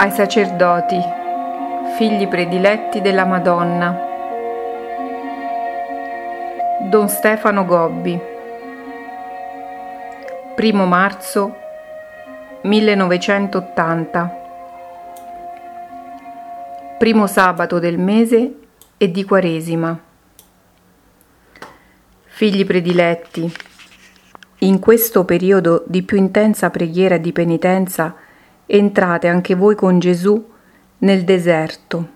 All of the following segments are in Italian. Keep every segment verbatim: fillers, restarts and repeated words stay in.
ai sacerdoti, figli prediletti della Madonna. Don Stefano Gobbi, primo marzo millenovecentottanta, primo sabato del mese e di Quaresima. Figli prediletti, in questo periodo di più intensa preghiera e di penitenza, entrate anche voi con Gesù nel deserto.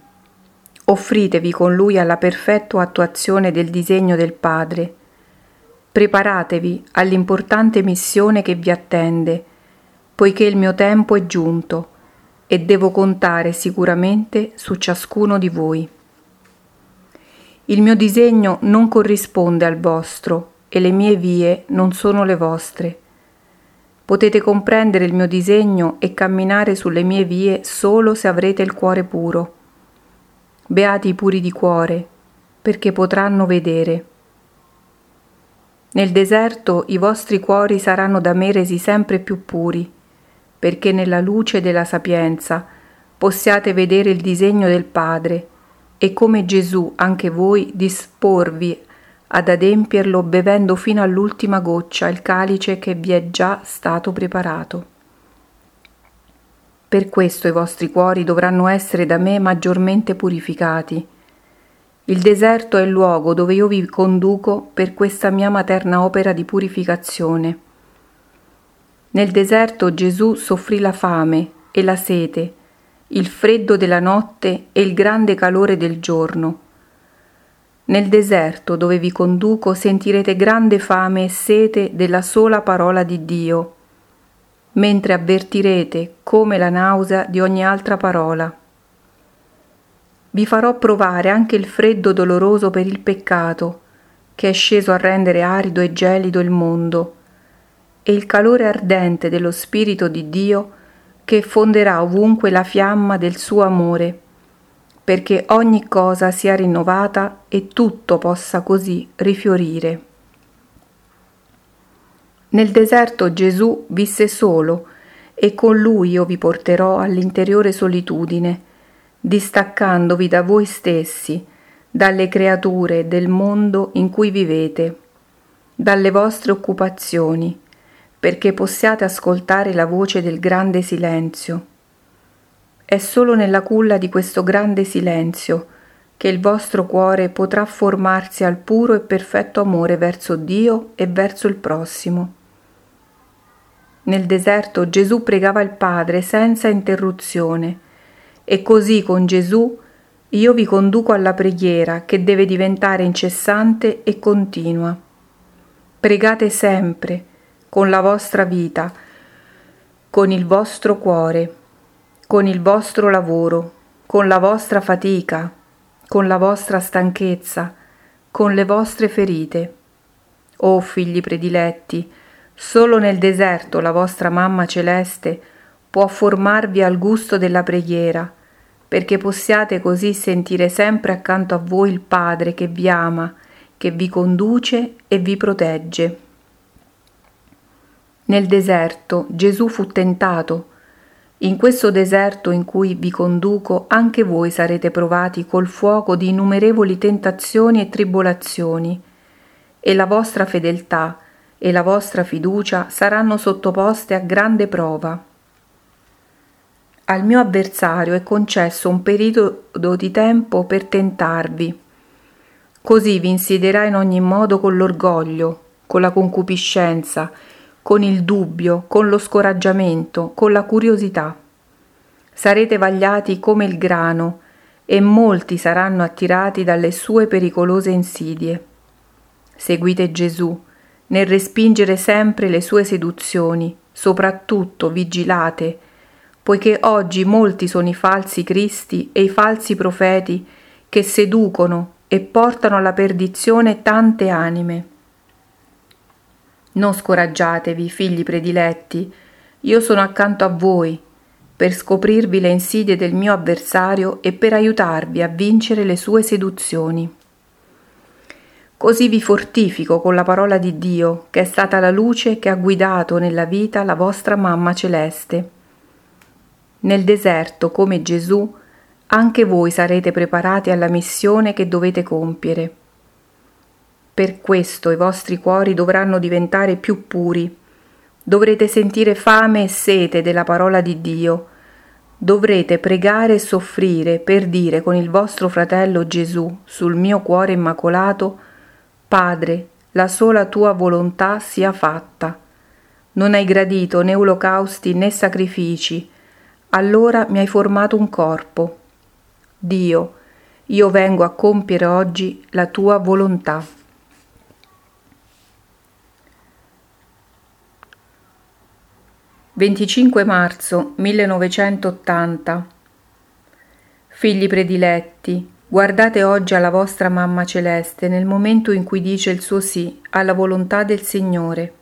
Offritevi con Lui alla perfetta attuazione del disegno del Padre. Preparatevi all'importante missione che vi attende, poiché il mio tempo è giunto e devo contare sicuramente su ciascuno di voi. Il mio disegno non corrisponde al vostro e le mie vie non sono le vostre. Potete comprendere il mio disegno e camminare sulle mie vie solo se avrete il cuore puro. Beati i puri di cuore, perché potranno vedere. Nel deserto i vostri cuori saranno da me resi sempre più puri, perché nella luce della sapienza possiate vedere il disegno del Padre, e come Gesù anche voi disporvi ad adempierlo bevendo fino all'ultima goccia il calice che vi è già stato preparato. Per questo i vostri cuori dovranno essere da me maggiormente purificati. Il deserto è il luogo dove io vi conduco per questa mia materna opera di purificazione. Nel deserto Gesù soffrì la fame e la sete, il freddo della notte e il grande calore del giorno. Nel deserto dove vi conduco sentirete grande fame e sete della sola parola di Dio, mentre avvertirete come la nausea di ogni altra parola. Vi farò provare anche il freddo doloroso per il peccato, che è sceso a rendere arido e gelido il mondo, e il calore ardente dello Spirito di Dio, che fonderà ovunque la fiamma del suo amore, perché ogni cosa sia rinnovata e tutto possa così rifiorire. Nel deserto Gesù visse solo e con lui io vi porterò all'interiore solitudine, distaccandovi da voi stessi, dalle creature del mondo in cui vivete, dalle vostre occupazioni, perché possiate ascoltare la voce del grande silenzio. È solo nella culla di questo grande silenzio che il vostro cuore potrà formarsi al puro e perfetto amore verso Dio e verso il prossimo. Nel deserto Gesù pregava il Padre senza interruzione, e così con Gesù io vi conduco alla preghiera che deve diventare incessante e continua. Pregate sempre, con la vostra vita, con il vostro cuore, con il vostro lavoro, con la vostra fatica, con la vostra stanchezza, con le vostre ferite. O figli prediletti, solo nel deserto la vostra mamma celeste può formarvi al gusto della preghiera, perché possiate così sentire sempre accanto a voi il Padre che vi ama, che vi conduce e vi protegge. Nel deserto Gesù fu tentato. In questo deserto in cui vi conduco anche voi sarete provati col fuoco di innumerevoli tentazioni e tribolazioni, e la vostra fedeltà e la vostra fiducia saranno sottoposte a grande prova. Al mio avversario è concesso un periodo di tempo per tentarvi. Così vi insidierà in ogni modo con l'orgoglio, con la concupiscenza, con il dubbio, con lo scoraggiamento, con la curiosità. Sarete vagliati come il grano e molti saranno attirati dalle sue pericolose insidie. Seguite Gesù nel respingere sempre le sue seduzioni, soprattutto vigilate, poiché oggi molti sono i falsi cristi e i falsi profeti che seducono e portano alla perdizione tante anime. Non scoraggiatevi, figli prediletti, io sono accanto a voi per scoprirvi le insidie del mio avversario e per aiutarvi a vincere le sue seduzioni. Così vi fortifico con la parola di Dio, che è stata la luce che ha guidato nella vita la vostra mamma celeste. nel deserto come Gesù, anche voi sarete preparati alla missione che dovete compiere. Per questo i vostri cuori dovranno diventare più puri. Dovrete sentire fame e sete della parola di Dio. Dovrete pregare e soffrire per dire con il vostro fratello Gesù sul mio cuore immacolato: Padre, la sola tua volontà sia fatta. Non hai gradito né olocausti né sacrifici, allora mi hai formato un corpo. Dio, io vengo a compiere oggi la tua volontà. venticinque marzo millenovecentottanta. Figli prediletti, guardate oggi alla vostra mamma celeste nel momento in cui dice il suo sì alla volontà del Signore.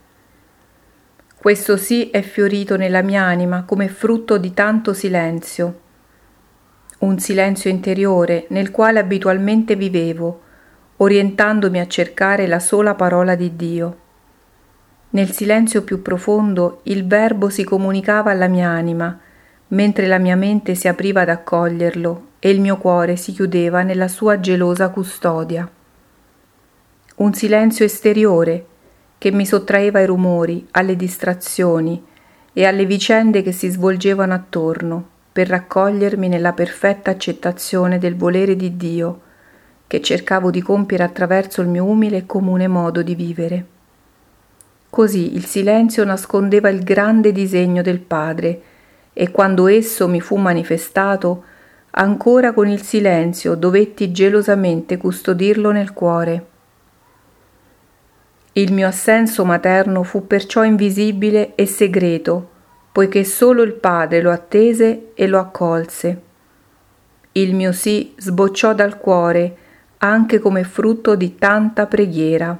Questo sì è fiorito nella mia anima come frutto di tanto silenzio, un silenzio interiore nel quale abitualmente vivevo, orientandomi a cercare la sola parola di Dio. Nel silenzio più profondo il Verbo si comunicava alla mia anima, mentre la mia mente si apriva ad accoglierlo e il mio cuore si chiudeva nella sua gelosa custodia. Un silenzio esteriore che mi sottraeva ai rumori, alle distrazioni e alle vicende che si svolgevano attorno, per raccogliermi nella perfetta accettazione del volere di Dio, che cercavo di compiere attraverso il mio umile e comune modo di vivere. Così il silenzio nascondeva il grande disegno del Padre, e quando esso mi fu manifestato, ancora con il silenzio dovetti gelosamente custodirlo nel cuore. Il mio assenso materno fu perciò invisibile e segreto, poiché solo il Padre lo attese e lo accolse. Il mio sì sbocciò dal cuore, anche come frutto di tanta preghiera.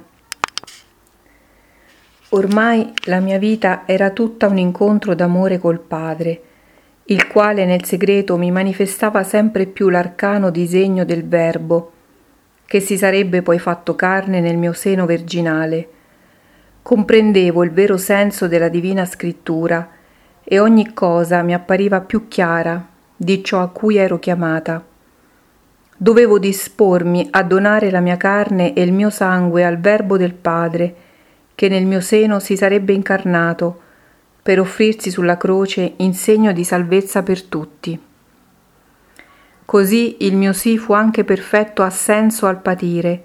Ormai la mia vita era tutta un incontro d'amore col Padre, il quale nel segreto mi manifestava sempre più l'arcano disegno del Verbo, che si sarebbe poi fatto carne nel mio seno virginale. Comprendevo il vero senso della Divina Scrittura e ogni cosa mi appariva più chiara di ciò a cui ero chiamata. Dovevo dispormi a donare la mia carne e il mio sangue al Verbo del Padre, che nel mio seno si sarebbe incarnato per offrirsi sulla croce in segno di salvezza per tutti. Così il mio sì fu anche perfetto assenso al patire,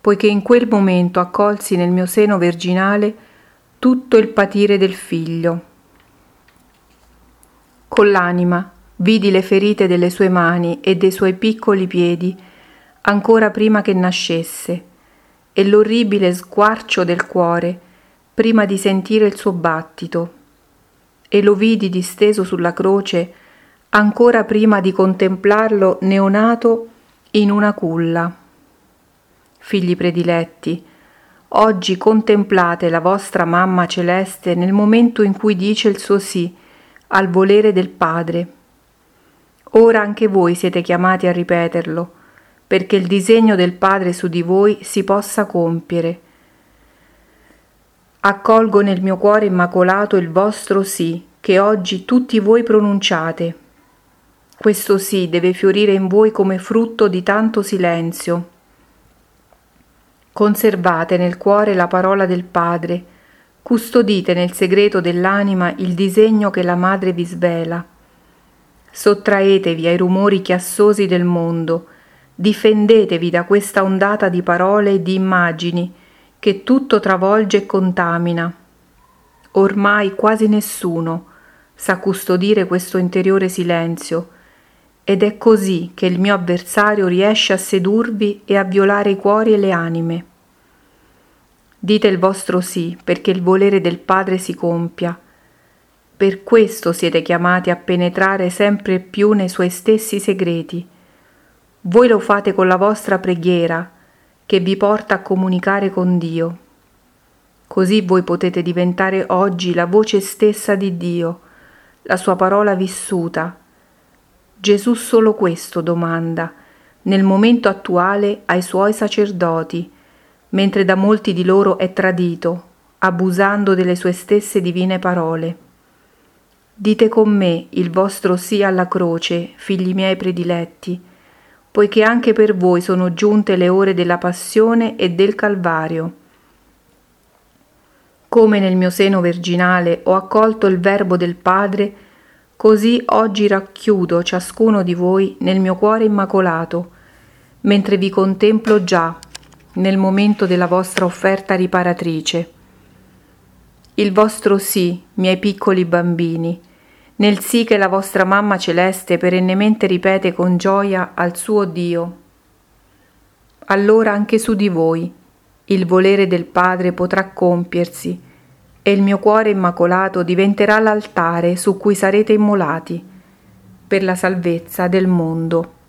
poiché in quel momento accolsi nel mio seno virginale tutto il patire del Figlio. Con l'anima vidi le ferite delle sue mani e dei suoi piccoli piedi ancora prima che nascesse, e l'orribile squarcio del cuore prima di sentire il suo battito, e lo vidi disteso sulla croce ancora prima di contemplarlo neonato in una culla. Figli prediletti, oggi contemplate la vostra mamma celeste nel momento in cui dice il suo sì al volere del Padre. Ora anche voi siete chiamati a ripeterlo, perché il disegno del Padre su di voi si possa compiere. Accolgo nel mio cuore immacolato il vostro sì, che oggi tutti voi pronunciate. Questo sì deve fiorire in voi come frutto di tanto silenzio. Conservate nel cuore la parola del Padre, custodite nel segreto dell'anima il disegno che la Madre vi svela. Sottraetevi ai rumori chiassosi del mondo, difendetevi da questa ondata di parole e di immagini che tutto travolge e contamina. Ormai quasi nessuno sa custodire questo interiore silenzio, ed è così che il mio avversario riesce a sedurvi e a violare i cuori e le anime. Dite il vostro sì perché il volere del Padre si compia. Per questo siete chiamati a penetrare sempre più nei suoi stessi segreti. Voi lo fate con la vostra preghiera, che vi porta a comunicare con Dio. Così voi potete diventare oggi la voce stessa di Dio, la sua parola vissuta. Gesù solo questo domanda nel momento attuale ai suoi sacerdoti, mentre da molti di loro è tradito, abusando delle sue stesse divine parole. Dite con me il vostro sì alla croce, figli miei prediletti, poiché anche per voi sono giunte le ore della passione e del Calvario. Come nel mio seno virginale ho accolto il verbo del Padre, così oggi racchiudo ciascuno di voi nel mio cuore immacolato, mentre vi contemplo già nel momento della vostra offerta riparatrice. Il vostro sì, miei piccoli bambini, nel sì che la vostra mamma celeste perennemente ripete con gioia al suo Dio. Allora anche su di voi il volere del Padre potrà compiersi e il mio cuore immacolato diventerà l'altare su cui sarete immolati per la salvezza del mondo.